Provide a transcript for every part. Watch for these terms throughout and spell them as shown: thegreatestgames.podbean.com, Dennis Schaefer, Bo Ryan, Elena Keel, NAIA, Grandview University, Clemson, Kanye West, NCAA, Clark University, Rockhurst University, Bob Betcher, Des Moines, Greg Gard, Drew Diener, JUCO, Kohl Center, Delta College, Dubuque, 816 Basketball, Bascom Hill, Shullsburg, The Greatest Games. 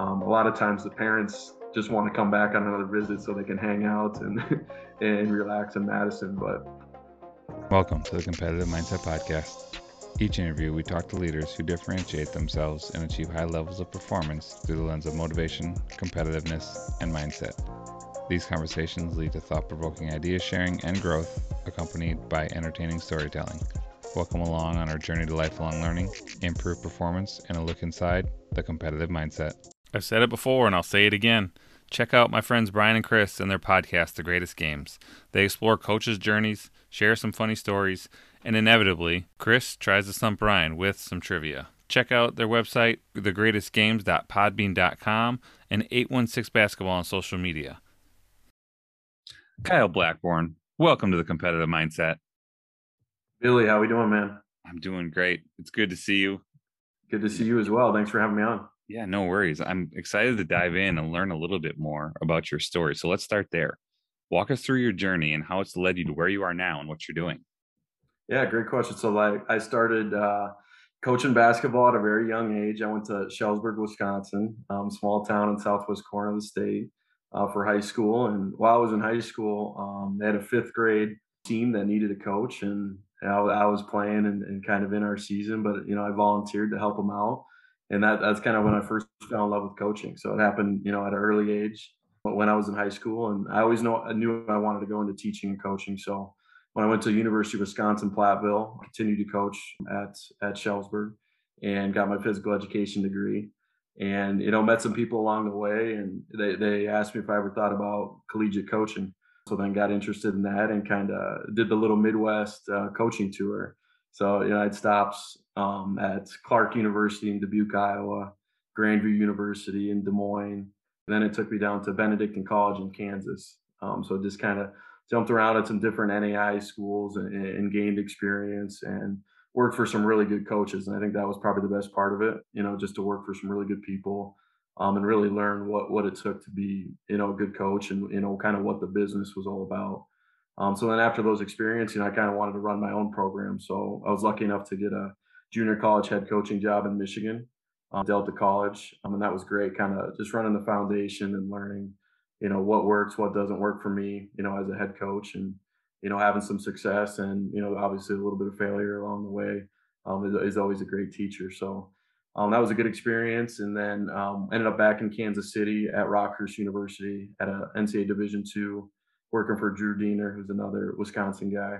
A lot of times the parents just want to come back on another visit so they can hang out and relax in Madison. But welcome to the Competitive Mindset Podcast. Each interview, we talk to leaders who differentiate themselves and achieve high levels of performance through the lens of motivation, competitiveness, and mindset. These conversations lead to thought-provoking idea sharing and growth, accompanied by entertaining storytelling. Welcome along on our journey to lifelong learning, improved performance, and a look inside the competitive mindset. I've said it before, and I'll say it again. Check out my friends Brian and Chris and their podcast, The Greatest Games. They explore coaches' journeys, share some funny stories, and inevitably, Chris tries to stump Brian with some trivia. Check out their website, thegreatestgames.podbean.com, and 816 Basketball on social media. Kyle Blackburn, welcome to the Competitive Mindset. Billy, how we doing, man? I'm doing great. It's good to see you. Good to see you as well. Thanks for having me on. Yeah, no worries. I'm excited to dive in and learn a little bit more about your story. So let's start there. Walk us through your journey and how it's led you to where you are now and what you're doing. Yeah, great question. So like I started coaching basketball at a very young age. I went to Shullsburg, Wisconsin, small town in southwest corner of the state for high school. And while I was in high school, they had a fifth grade team that needed a coach. And I was playing and kind of in our season, but, you know, I volunteered to help them out. And that's kind of when I first fell in love with coaching. So it happened, you know, at an early age, but when I was in high school, and I always knew I wanted to go into teaching and coaching. So when I went to University of Wisconsin, Platteville, I continued to coach at Shullsburg and got my physical education degree. And, you know, met some people along the way, and they asked me if I ever thought about collegiate coaching. So then got interested in that and kind of did the little Midwest coaching tour. So, you know, I'd stops at Clark University in Dubuque, Iowa, Grandview University in Des Moines. Then it took me down to Benedictine College in Kansas. So just kind of jumped around at some different NAIA schools and gained experience and worked for some really good coaches. And I think that was probably the best part of it, you know, just to work for some really good people and really learn what it took to be, you know, a good coach and, you know, kind of what the business was all about. So then after those experiences, you know, I kind of wanted to run my own program. So I was lucky enough to get a junior college head coaching job in Michigan, Delta College. And that was great, kind of just running the foundation and learning, you know, what works, what doesn't work for me, you know, as a head coach, and, you know, having some success and, you know, obviously a little bit of failure along the way is always a great teacher. So that was a good experience. And then ended up back in Kansas City at Rockhurst University at a NCAA Division II, working for Drew Diener, who's another Wisconsin guy.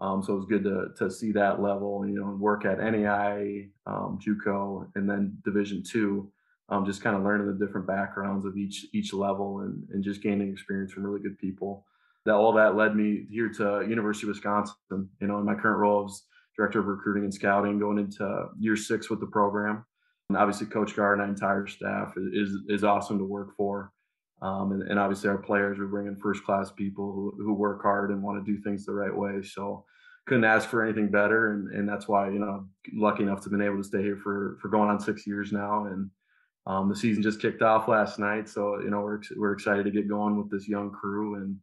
So it was good to see that level, you know, and work at NAIA, JUCO, and then Division II, just kind of learning the different backgrounds of each level and just gaining experience from really good people. All that led me here to University of Wisconsin, you know, in my current role as Director of Recruiting and Scouting, going into year 6 with the program. And obviously Coach Gard and our entire staff is awesome to work for. And obviously our players, we bring in first-class people who work hard and want to do things the right way. So couldn't ask for anything better. And that's why, you know, I'm lucky enough to have been able to stay here for going on 6 years now. And the season just kicked off last night. So, you know, we're excited to get going with this young crew and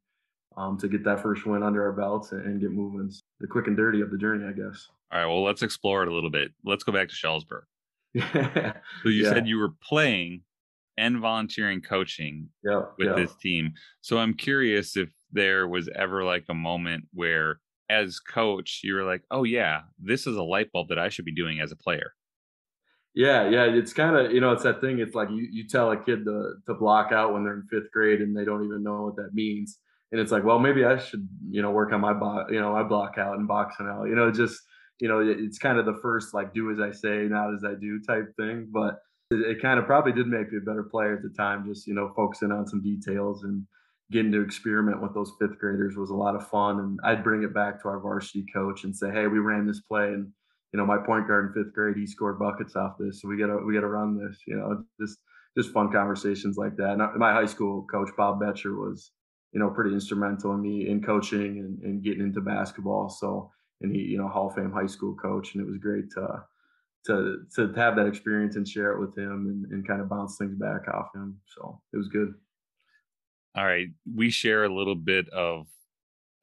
to get that first win under our belts and get moving. The quick and dirty of the journey, I guess. All right, well, let's explore it a little bit. Let's go back to Shullsburg. So you said you were playing and volunteering coaching with this team. So I'm curious if there was ever like a moment where as coach, you were like, oh yeah, this is a light bulb that I should be doing as a player. Yeah. It's kind of, you know, it's that thing. It's like you tell a kid to block out when they're in fifth grade and they don't even know what that means. And it's like, well, maybe I should, you know, work on my block out and boxing out, you know, just, you know, it's kind of the first, like, do as I say, not as I do type thing. But it kind of probably did make me a better player at the time. Just, you know, focusing on some details and getting to experiment with those fifth graders was a lot of fun. And I'd bring it back to our varsity coach and say, hey, we ran this play, and, you know, my point guard in fifth grade, he scored buckets off this, so we gotta run this. You know, just fun conversations like that. And my high school coach, Bob Betcher, was, you know, pretty instrumental in me in coaching and getting into basketball. So, and he, you know, Hall of Fame high school coach, and it was great to have that experience and share it with him and kind of bounce things back off him. So it was good. All right. We share a little bit of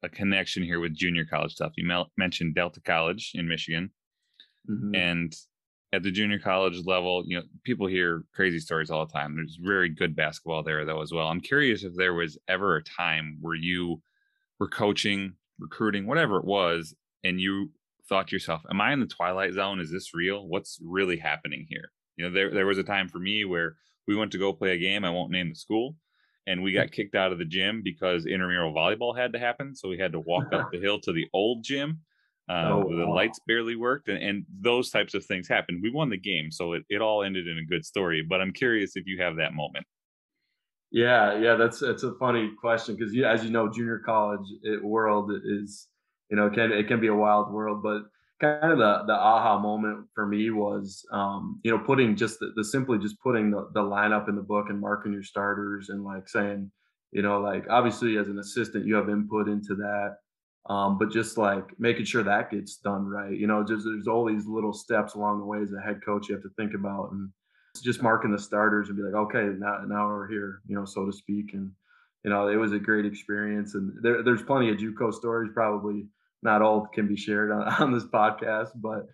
a connection here with junior college stuff. You mentioned Delta College in Michigan. Mm-hmm. And at the junior college level, you know, people hear crazy stories all the time. There's very good basketball there, though, as well. I'm curious if there was ever a time where you were coaching, recruiting, whatever it was, and you thought to yourself, am I in the twilight zone? Is this real? What's really happening here? You know, there was a time for me where we went to go play a game. I won't name the school. And we got kicked out of the gym because intramural volleyball had to happen. So we had to walk up the hill to the old gym. The lights barely worked, and those types of things happened. We won the game, so it all ended in a good story. But I'm curious if you have that moment. Yeah, that's a funny question because, as you know, junior college world is, you know, it can be a wild world. But kind of the aha moment for me was, you know, putting just the lineup in the book and marking your starters and like saying, you know, like obviously as an assistant you have input into that. But just like making sure that gets done right, you know, just there's all these little steps along the way as a head coach you have to think about, and just marking the starters and be like, okay, now we're here, you know, so to speak. And, you know, it was a great experience, and there's plenty of JUCO stories, probably not all can be shared on this podcast, but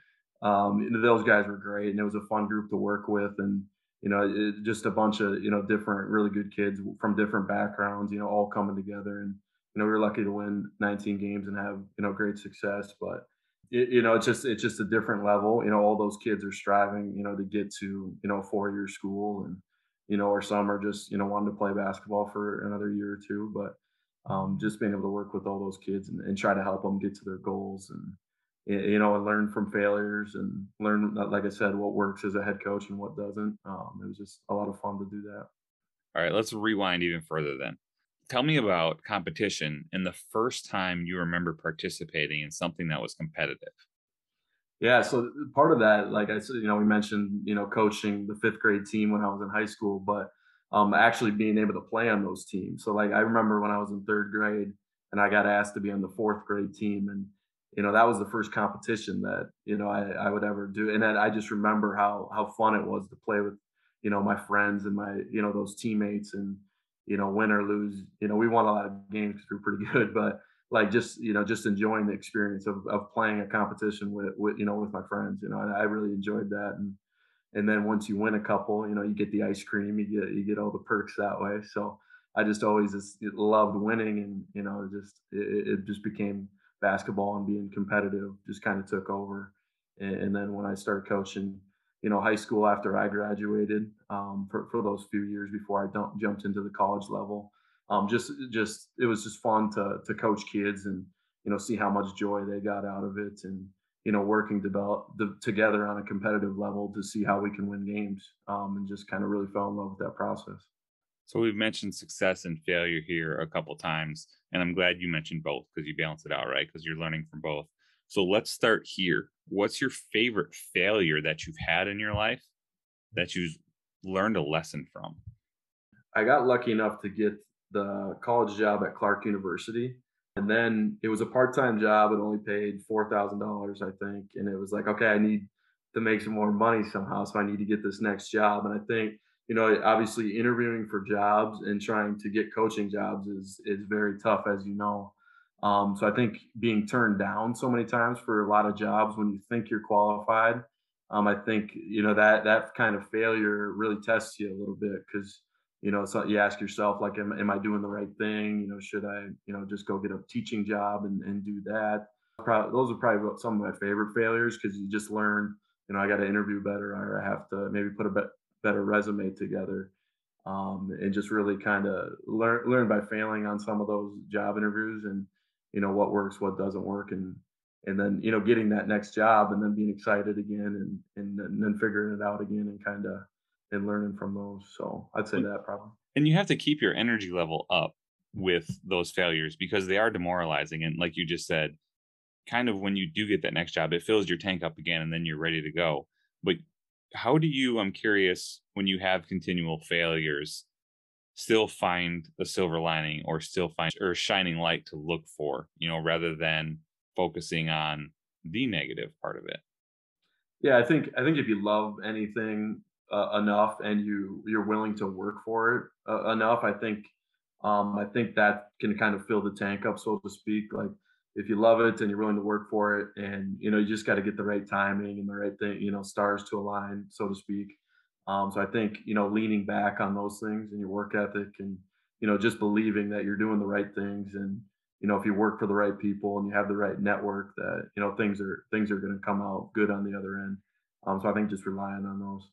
those guys were great, and it was a fun group to work with. And, you know, just a bunch of, you know, different, really good kids from different backgrounds, you know, all coming together. And you know, we were lucky to win 19 games and have, you know, great success, but you know, it's just a different level. You know, all those kids are striving, you know, to get to, you know, 4-year school, and, you know, or some are just, you know, wanting to play basketball for another year or two, but just being able to work with all those kids and try to help them get to their goals, and, you know, and learn from failures and learn, like I said, what works as a head coach and what doesn't. It was just a lot of fun to do that. All right, let's rewind even further then. Tell me about competition and the first time you remember participating in something that was competitive. Yeah. So part of that, like I said, you know, we mentioned, you know, coaching the 5th grade team when I was in high school, but actually being able to play on those teams. So like, I remember when I was in 3rd grade and I got asked to be on the 4th grade team. And, you know, that was the first competition that, you know, I would ever do. And I just remember how fun it was to play with, you know, my friends and my, you know, those teammates, and, you know, win or lose, you know, we won a lot of games because we were pretty good, but like, just, you know, just enjoying the experience of playing a competition with, you know, with my friends, you know, and I really enjoyed that. And then once you win a couple, you know, you get the ice cream, you get all the perks that way. So I just always loved winning, and, you know, just, it just became basketball, and being competitive just kind of took over. And then when I started coaching, you know, high school after I graduated, for those few years before I jumped into the college level, just it was just fun to coach kids and, you know, see how much joy they got out of it, and, you know, working together on a competitive level to see how we can win games, and just kind of really fell in love with that process. So we've mentioned success and failure here a couple times, and I'm glad you mentioned both because you balance it out, right? Because you're learning from both. So let's start here. What's your favorite failure that you've had in your life that you've learned a lesson from? I got lucky enough to get the college job at Clark University. And then it was a part-time job. It only paid $4,000, I think. And it was like, okay, I need to make some more money somehow. So I need to get this next job. And I think, you know, obviously interviewing for jobs and trying to get coaching jobs is very tough, as you know. So I think being turned down so many times for a lot of jobs when you think you're qualified, I think, you know, that kind of failure really tests you a little bit, because, you know, so you ask yourself, like, am I doing the right thing? You know, should I, you know, just go get a teaching job and do that? Those are probably some of my favorite failures, because you just learn, you know, I got to interview better, or I have to maybe put a better resume together. And just really kind of learn by failing on some of those job interviews, and, you know, what works, what doesn't work, and then, you know, getting that next job and then being excited again and then figuring it out again and learning from those. So I'd say that probably. And you have to keep your energy level up with those failures, because they are demoralizing. And like you just said, kind of when you do get that next job, it fills your tank up again, and then you're ready to go. But how do you, I'm curious, when you have continual failures, still find a silver lining or still find or shining light to look for, you know, rather than focusing on the negative part of it? Yeah, I think if you love anything enough and you're willing to work for it enough, I think that can kind of fill the tank up, so to speak. Like, if you love it and you're willing to work for it, and, you know, you just got to get the right timing and the right thing, you know, stars to align, so to speak. So I think, you know, leaning back on those things and your work ethic and, you know, just believing that you're doing the right things. And, you know, if you work for the right people and you have the right network, that, you know, things are going to come out good on the other end. So I think just relying on those.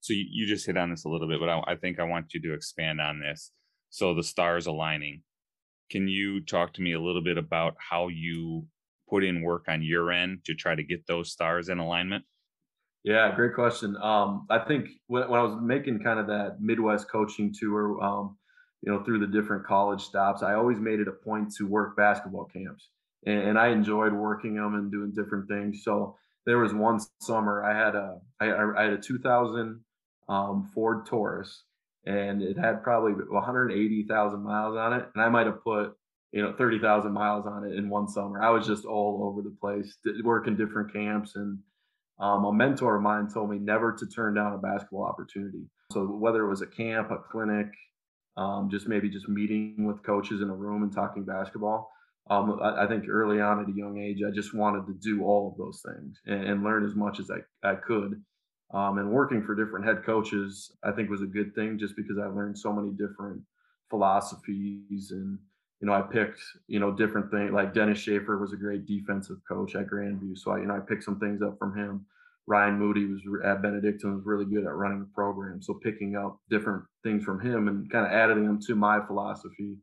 So you just hit on this a little bit, but I think I want you to expand on this. So the stars aligning. Can you talk to me a little bit about how you put in work on your end to try to get those stars in alignment? Yeah, great question. I think when I was making kind of that Midwest coaching tour, you know, through the different college stops, I always made it a point to work basketball camps, and I enjoyed working them and doing different things. So there was one summer I had a 2000 Ford Taurus, and it had probably 180,000 miles on it, and I might have put, you know, 30,000 miles on it in one summer. I was just all over the place, working different camps, and a mentor of mine told me never to turn down a basketball opportunity. So whether it was a camp, a clinic, just meeting with coaches in a room and talking basketball, I think early on at a young age, I just wanted to do all of those things and learn as much as I could. And working for different head coaches, I think, was a good thing, just because I learned so many different philosophies. And, you know, I picked, you know, different things, like Dennis Schaefer was a great defensive coach at Grandview. So, I picked some things up from him. Ryan Moody was at Benedictine, was really good at running the program. So picking up different things from him and kind of adding them to my philosophy.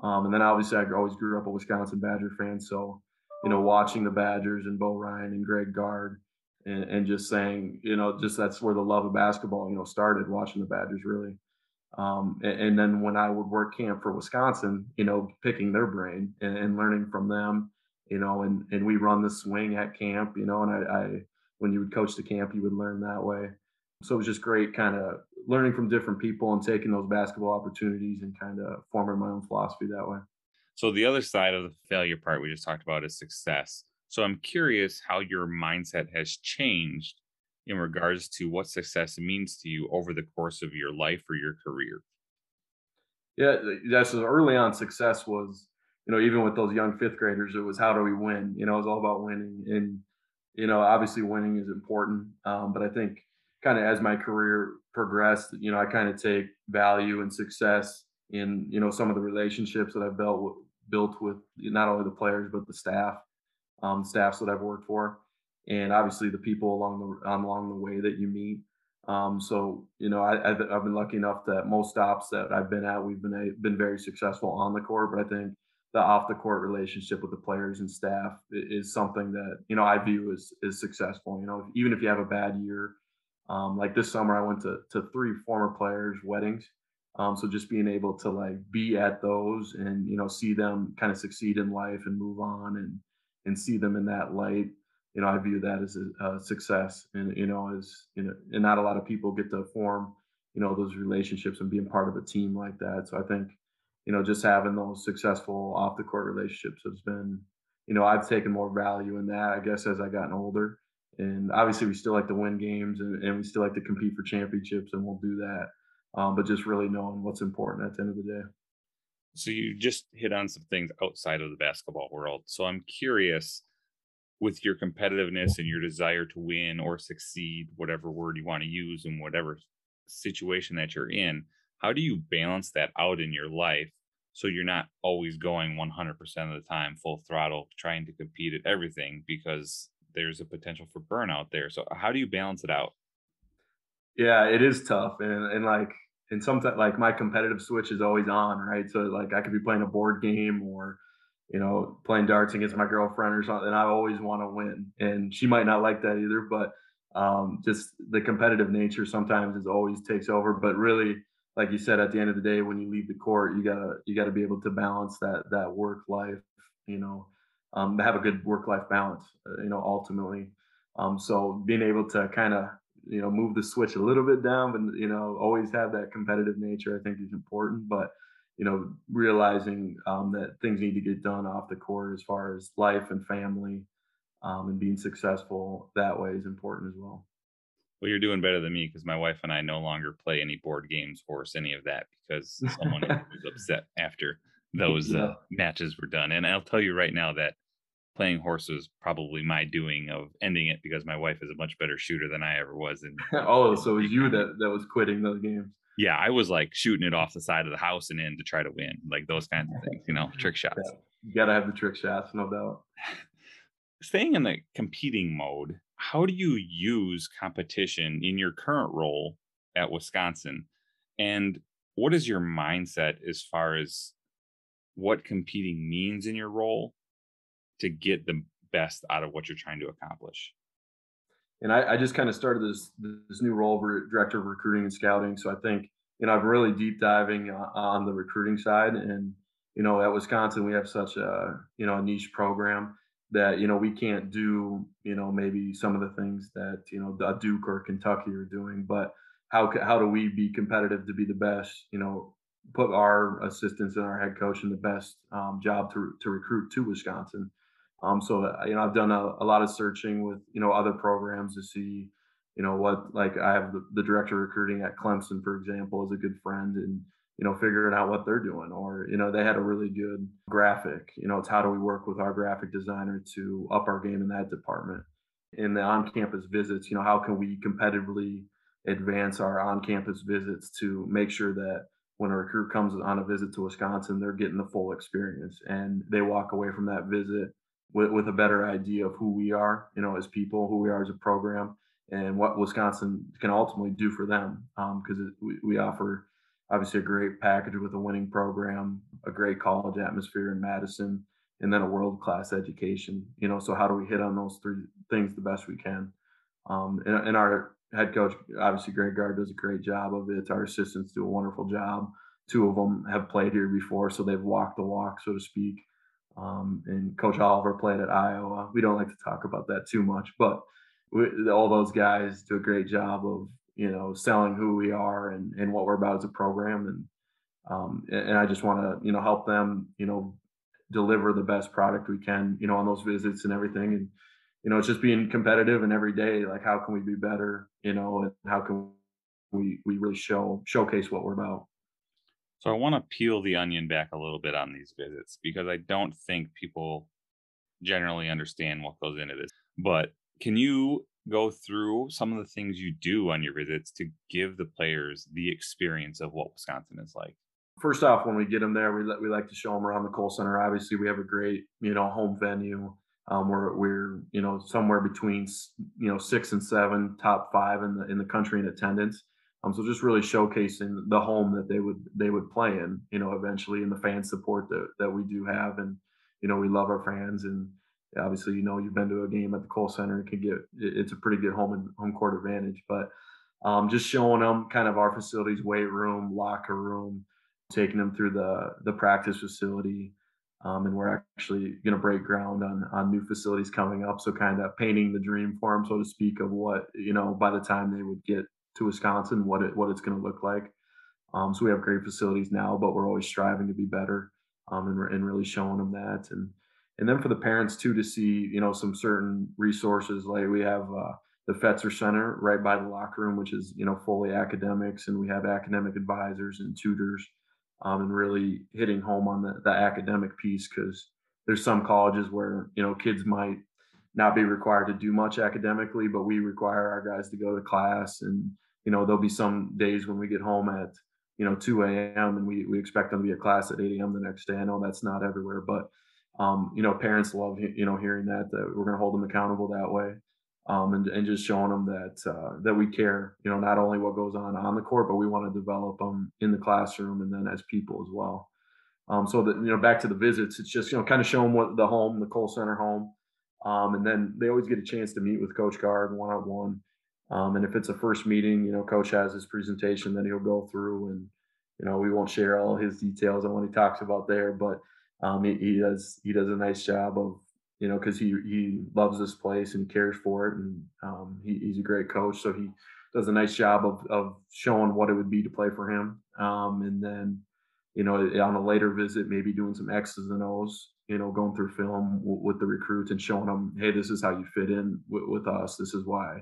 And then obviously I always grew up a Wisconsin Badger fan. So, you know, watching the Badgers and Bo Ryan and Greg Gard, and just saying, you know, just that's where the love of basketball, you know, started, watching the Badgers really. And then when I would work camp for Wisconsin, you know, picking their brain and learning from them, you know, and we run the swing at camp, you know, and when you would coach the camp, you would learn that way. So it was just great kind of learning from different people and taking those basketball opportunities and kind of forming my own philosophy that way. So the other side of the failure part we just talked about is success. So I'm curious how your mindset has changed in regards to what success means to you over the course of your life or your career. Yeah, that's early on. Success was, you know, even with those young fifth graders, it was how do we win? You know, it was all about winning. And, you know, obviously winning is important. But I think kind of as my career progressed, you know, I kind of take value and success in, you know, some of the relationships that I've built with not only the players, but the staffs that I've worked for. And obviously the people along the way that you meet. So, you know, I've been lucky enough that most stops that I've been at, we've been very successful on the court. But I think the off the court relationship with the players and staff is something that, you know, I view as successful. You know, even if you have a bad year, like this summer, I went to three former players' weddings. So just being able to like be at those and, you know, see them kind of succeed in life and move on and see them in that light. You know, I view that as a success, and, you know, as, you know, and not a lot of people get to form, you know, those relationships and being part of a team like that. So I think, you know, just having those successful off the court relationships has been, you know, I've taken more value in that, I guess, as I've gotten older. And obviously we still like to win games and we still like to compete for championships, and we'll do that. But just really knowing what's important at the end of the day. So you just hit on some things outside of the basketball world. So I'm curious, with your competitiveness and your desire to win or succeed, whatever word you want to use in whatever situation that you're in, how do you balance that out in your life so you're not always going 100% of the time, full throttle, trying to compete at everything, because there's a potential for burnout there. So how do you balance it out? Yeah, it is tough. And sometimes like my competitive switch is always on, right? So like I could be playing a board game or, you know, playing darts against my girlfriend or something, and I always want to win. And she might not like that either, but just the competitive nature sometimes is always takes over. But really, like you said, at the end of the day, when you leave the court, you gotta be able to balance that work life, you know, have a good work life balance, you know, ultimately. So being able to kind of, you know, move the switch a little bit down, and, you know, always have that competitive nature, I think is important. But, you know, realizing that things need to get done off the court as far as life and family, and being successful that way is important as well. Well, you're doing better than me, because my wife and I no longer play any board games or any of that, because someone was upset after those matches were done. And I'll tell you right now that playing horses, probably my doing of ending it, because my wife is a much better shooter than I ever was. And oh, so it was you that was quitting those games? Yeah, I was like shooting it off the side of the house and in to try to win, like those kinds of things, you know, trick shots. Yeah, you gotta have the trick shots, no doubt. Staying in the competing mode, how do you use competition in your current role at Wisconsin? And what is your mindset as far as what competing means in your role to get the best out of what you're trying to accomplish? And I just kind of started this new role, Director of Recruiting and Scouting. So I think, you know, I'm really deep diving on the recruiting side. And, you know, at Wisconsin, we have such a, you know, a niche program that, you know, we can't do, you know, maybe some of the things that, you know, Duke or Kentucky are doing, but how do we be competitive to be the best, you know, put our assistants and our head coach in the best job to recruit to Wisconsin. So, you know, I've done a lot of searching with, you know, other programs to see, you know, what, like I have the director of recruiting at Clemson, for example, is a good friend, and, you know, figuring out what they're doing, or, you know, they had a really good graphic, you know, it's how do we work with our graphic designer to up our game in that department. In the on-campus visits, you know, how can we competitively advance our on-campus visits to make sure that when a recruit comes on a visit to Wisconsin, they're getting the full experience and they walk away from that visit with a better idea of who we are, you know, as people, who we are as a program, and what Wisconsin can ultimately do for them. Because we offer obviously a great package with a winning program, a great college atmosphere in Madison, and then a world-class education, you know. So how do we hit on those three things the best we can? And our head coach, obviously Greg Gard, does a great job of it. Our assistants do a wonderful job. Two of them have played here before, so they've walked the walk, so to speak. And Coach Oliver played at Iowa. We don't like to talk about that too much, but all those guys do a great job of, you know, selling who we are and what we're about as a program. And I just want to, you know, help them, you know, deliver the best product we can, you know, on those visits and everything. And, you know, it's just being competitive and every day, like, how can we be better, you know, and how can we really showcase what we're about. So I want to peel the onion back a little bit on these visits, because I don't think people generally understand what goes into this. But can you go through some of the things you do on your visits to give the players the experience of what Wisconsin is like? First off, when we get them there, we like to show them around the Kohl Center. Obviously, we have a great, you know, home venue. We're you know, somewhere between, you know, 6 and 7, top 5 in the country in attendance. So just really showcasing the home that they would play in, you know, eventually, and the fan support that we do have. And, you know, we love our fans. And obviously, you know, you've been to a game at the Kohl Center, it's a pretty good home court advantage. But just showing them kind of our facilities, weight room, locker room, taking them through the practice facility. And we're actually going to break ground on new facilities coming up. So kind of painting the dream for them, so to speak, of what, you know, by the time they would get to Wisconsin, what it's going to look like. So we have great facilities now, but we're always striving to be better, and really showing them that. And then for the parents too, to see, you know, some certain resources, like we have the Fetzer Center right by the locker room, which is, you know, fully academics, and we have academic advisors and tutors, and really hitting home on the academic piece, because there's some colleges where, you know, kids might not be required to do much academically, but we require our guys to go to class. And, you know, there'll be some days when we get home at, you know, 2 a.m. and we expect them to be at class at 8 a.m. the next day. I know that's not everywhere, but, you know, parents love, you know, hearing that we're going to hold them accountable that way. And just showing them that we care, you know, not only what goes on the court, but we want to develop them in the classroom and then as people as well. So that, you know, back to the visits, it's just, you know, kind of showing what the home, the Kohl Center home. And then they always get a chance to meet with Coach Gard one-on-one. And if it's a first meeting, you know, Coach has his presentation that he'll go through, and, you know, we won't share all his details on what he talks about there, but he does a nice job of, you know, because he loves this place and cares for it, and he's a great coach, so he does a nice job of showing what it would be to play for him. And then, you know, on a later visit, maybe doing some X's and O's, you know, going through film with the recruits and showing them, hey, this is how you fit in with us. This is why,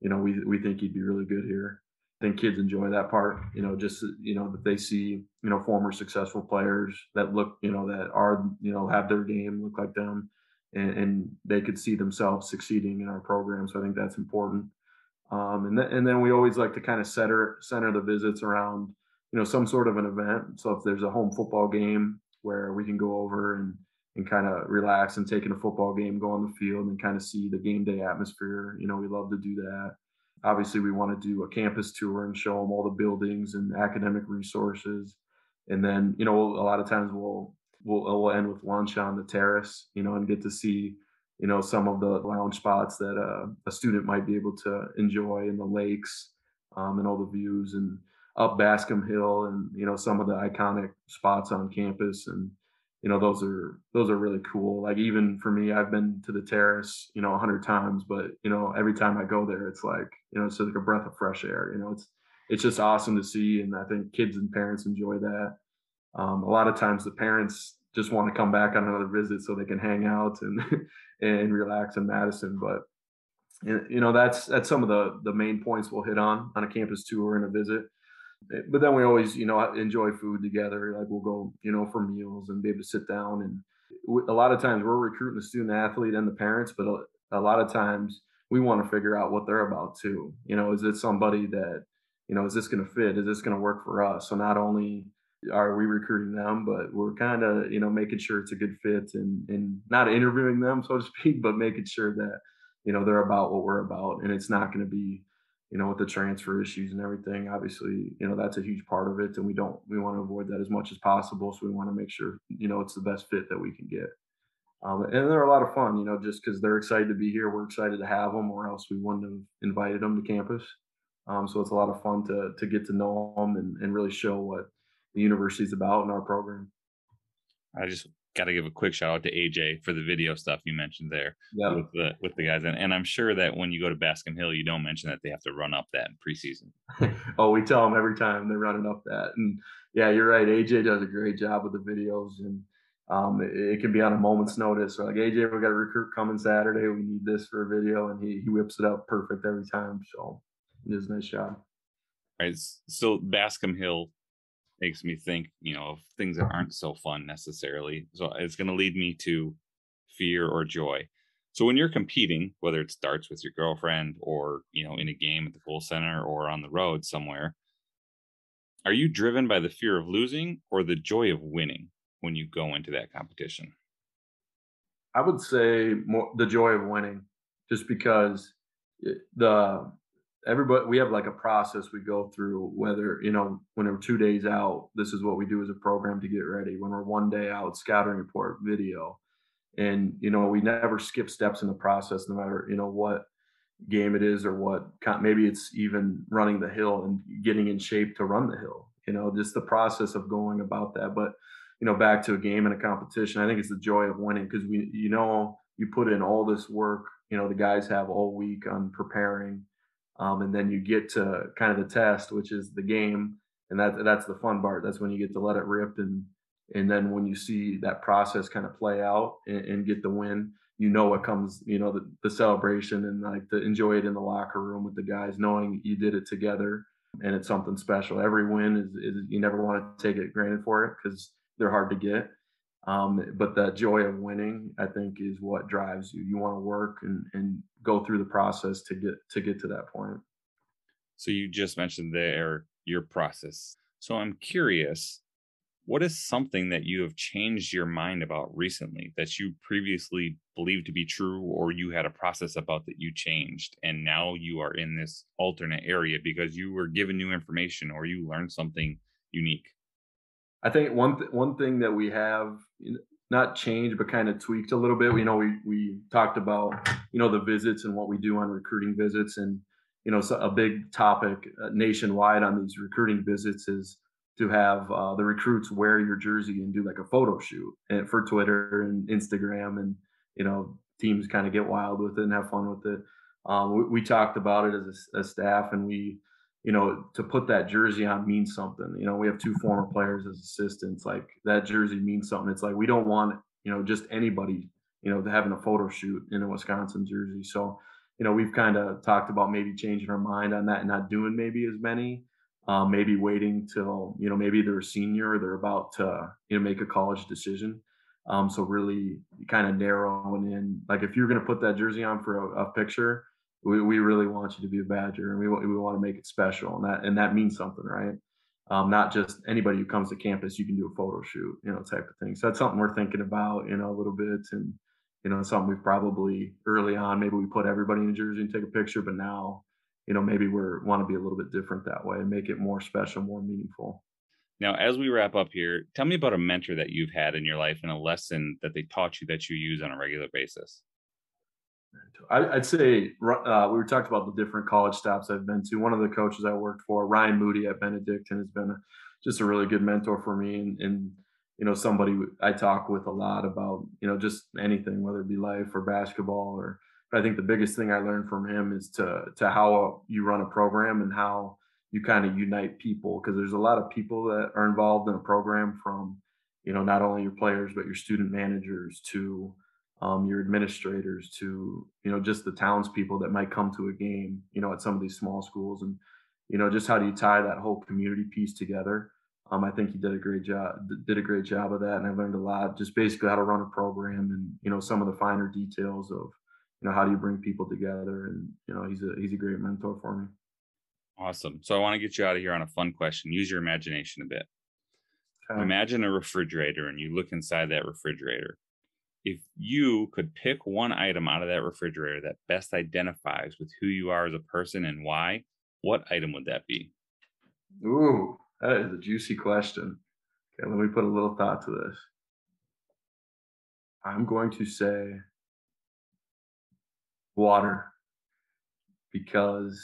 you know, we think you'd be really good here. I think kids enjoy that part, you know, just, you know, that they see, you know, former successful players that look, you know, that are, you know, have their game, look like them, and they could see themselves succeeding in our program. So I think that's important. And then we always like to kind of center the visits around, you know, some sort of an event. So if there's a home football game where we can go over and kind of relax and take in a football game, go on the field and kind of see the game day atmosphere. You know, we love to do that. Obviously, we want to do a campus tour and show them all the buildings and academic resources. And then, you know, a lot of times we'll end with lunch on the terrace, you know, and get to see, you know, some of the lounge spots that a student might be able to enjoy, in the lakes and all the views, and up Bascom Hill and, you know, some of the iconic spots on campus. And, you know, those are really cool. Like, even for me, I've been to the terrace, you know, 100 times, but, you know, every time I go there, it's like, you know, it's like a breath of fresh air. You know, it's just awesome to see. And I think kids and parents enjoy that. A lot of times the parents just want to come back on another visit so they can hang out and relax in Madison. But, you know, that's some of the main points we'll hit on a campus tour and a visit. But then we always, you know, enjoy food together. Like, we'll go, you know, for meals and be able to sit down. And a lot of times we're recruiting the student athlete and the parents, but a lot of times we want to figure out what they're about too. You know, is it somebody that, you know, is this going to fit? Is this going to work for us? So not only are we recruiting them, but we're kind of, you know, making sure it's a good fit and not interviewing them, so to speak, but making sure that, you know, they're about what we're about. And it's not going to be, you know, with the transfer issues and everything, obviously, you know, that's a huge part of it. And we want to avoid that as much as possible. So we want to make sure, you know, it's the best fit that we can get. And they're a lot of fun, you know, just because they're excited to be here. We're excited to have them, or else we wouldn't have invited them to campus. So it's a lot of fun to get to know them and really show what the university's about in our program. I just got to give a quick shout out to AJ for the video stuff you mentioned there. Yeah. with the guys. And I'm sure that when you go to Bascom Hill, you don't mention that they have to run up that in preseason. Oh, we tell them every time they're running up that. And yeah, you're right. AJ does a great job with the videos, and it can be on a moment's notice. We're like, AJ, we got a recruit coming Saturday. We need this for a video. And he whips it up perfect every time. So it is a nice job. All right. So Bascom Hill makes me think, you know, of things that aren't so fun necessarily. So it's going to lead me to fear or joy. So when you're competing, whether it starts with your girlfriend or, you know, in a game at the Kohl Center or on the road somewhere, are you driven by the fear of losing or the joy of winning when you go into that competition? I would say more the joy of winning, just because everybody, we have like a process we go through, whether, you know, when we're 2 days out, this is what we do as a program to get ready. When we're 1 day out, scouting report, video. And, you know, we never skip steps in the process, no matter, you know, what game it is or what, maybe it's even running the hill and getting in shape to run the hill, you know, just the process of going about that. But, you know, back to a game and a competition, I think it's the joy of winning, because we, you know, you put in all this work, you know, the guys have all week on preparing. And then you get to kind of the test, which is the game. And that's the fun part. That's when you get to let it rip. And then when you see that process kind of play out and get the win, you know what comes, you know, the celebration and like to enjoy it in the locker room with the guys, knowing you did it together. And it's something special. Every win is you never want to take it granted for it, because they're hard to get. But that joy of winning, I think, is what drives you. You want to work and go through the process to get to that point. So you just mentioned there your process. So I'm curious, what is something that you have changed your mind about recently that you previously believed to be true, or you had a process about that you changed, and now you are in this alternate area because you were given new information or you learned something unique? I think one thing that we have not changed, but kind of tweaked a little bit, you know, we talked about, you know, the visits and what we do on recruiting visits. And, you know, so a big topic nationwide on these recruiting visits is to have the recruits wear your jersey and do like a photo shoot and for Twitter and Instagram. And, you know, teams kind of get wild with it and have fun with it. We talked about it as a staff, and we, you know, to put that jersey on means something. You know, we have two former players as assistants. Like, that jersey means something. It's like, we don't want, you know, just anybody, you know, having a photo shoot in a Wisconsin jersey. So, you know, we've kind of talked about maybe changing our mind on that and not doing maybe as many, maybe waiting till, you know, maybe they're a senior or they're about to, you know, make a college decision. So really kind of narrowing in, like if you're going to put that jersey on for a picture, we really want you to be a Badger, and we want to make it special. And that means something, right? Not just anybody who comes to campus, you can do a photo shoot, you know, type of thing. So that's something we're thinking about, you know, a little bit. And, you know, something we've probably early on, maybe we put everybody in a jersey and take a picture, but now, you know, maybe want to be a little bit different that way and make it more special, more meaningful. Now, as we wrap up here, tell me about a mentor that you've had in your life and a lesson that they taught you that you use on a regular basis. I'd say we were talking about the different college stops I've been to. One of the coaches I worked for, Ryan Moody at Benedictine, has been just a really good mentor for me. And you know, somebody I talk with a lot about, you know, just anything, whether it be life or basketball. But I think the biggest thing I learned from him is to how you run a program and how you kind of unite people, because there's a lot of people that are involved in a program, from, you know, not only your players, but your student managers to your administrators to, you know, just the townspeople that might come to a game, you know, at some of these small schools. And, you know, just how do you tie that whole community piece together? I think he did a great job of that. And I learned a lot, just basically how to run a program and, you know, some of the finer details of, you know, how do you bring people together? And, you know, he's a great mentor for me. Awesome. So I want to get you out of here on a fun question. Use your imagination a bit. Okay. Imagine a refrigerator and you look inside that refrigerator. If you could pick one item out of that refrigerator that best identifies with who you are as a person and why, what item would that be? Ooh, that is a juicy question. Okay, let me put a little thought to this. I'm going to say water, because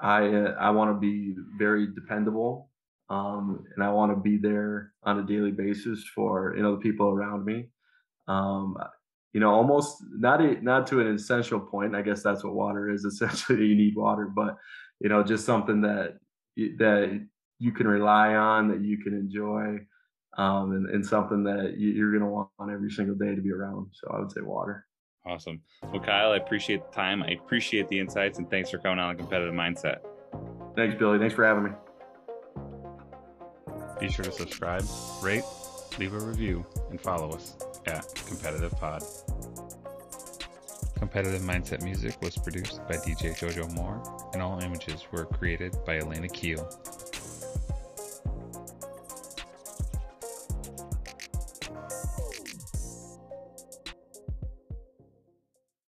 I want to be very dependable. And I want to be there on a daily basis for, you know, the people around me, you know, almost not to an essential point. I guess that's what water is. Essentially, you need water, but, you know, just something that you can rely on, that you can enjoy, and something that you're going to want every single day to be around. So I would say water. Awesome. Well, Kyle, I appreciate the time. I appreciate the insights, and thanks for coming on the Competitive Mindset. Thanks, Billy. Thanks for having me. Be sure to subscribe, rate, leave a review, and follow us at Competitive Pod. Competitive Mindset music was produced by DJ Jojo Moore, and all images were created by Elena Keel.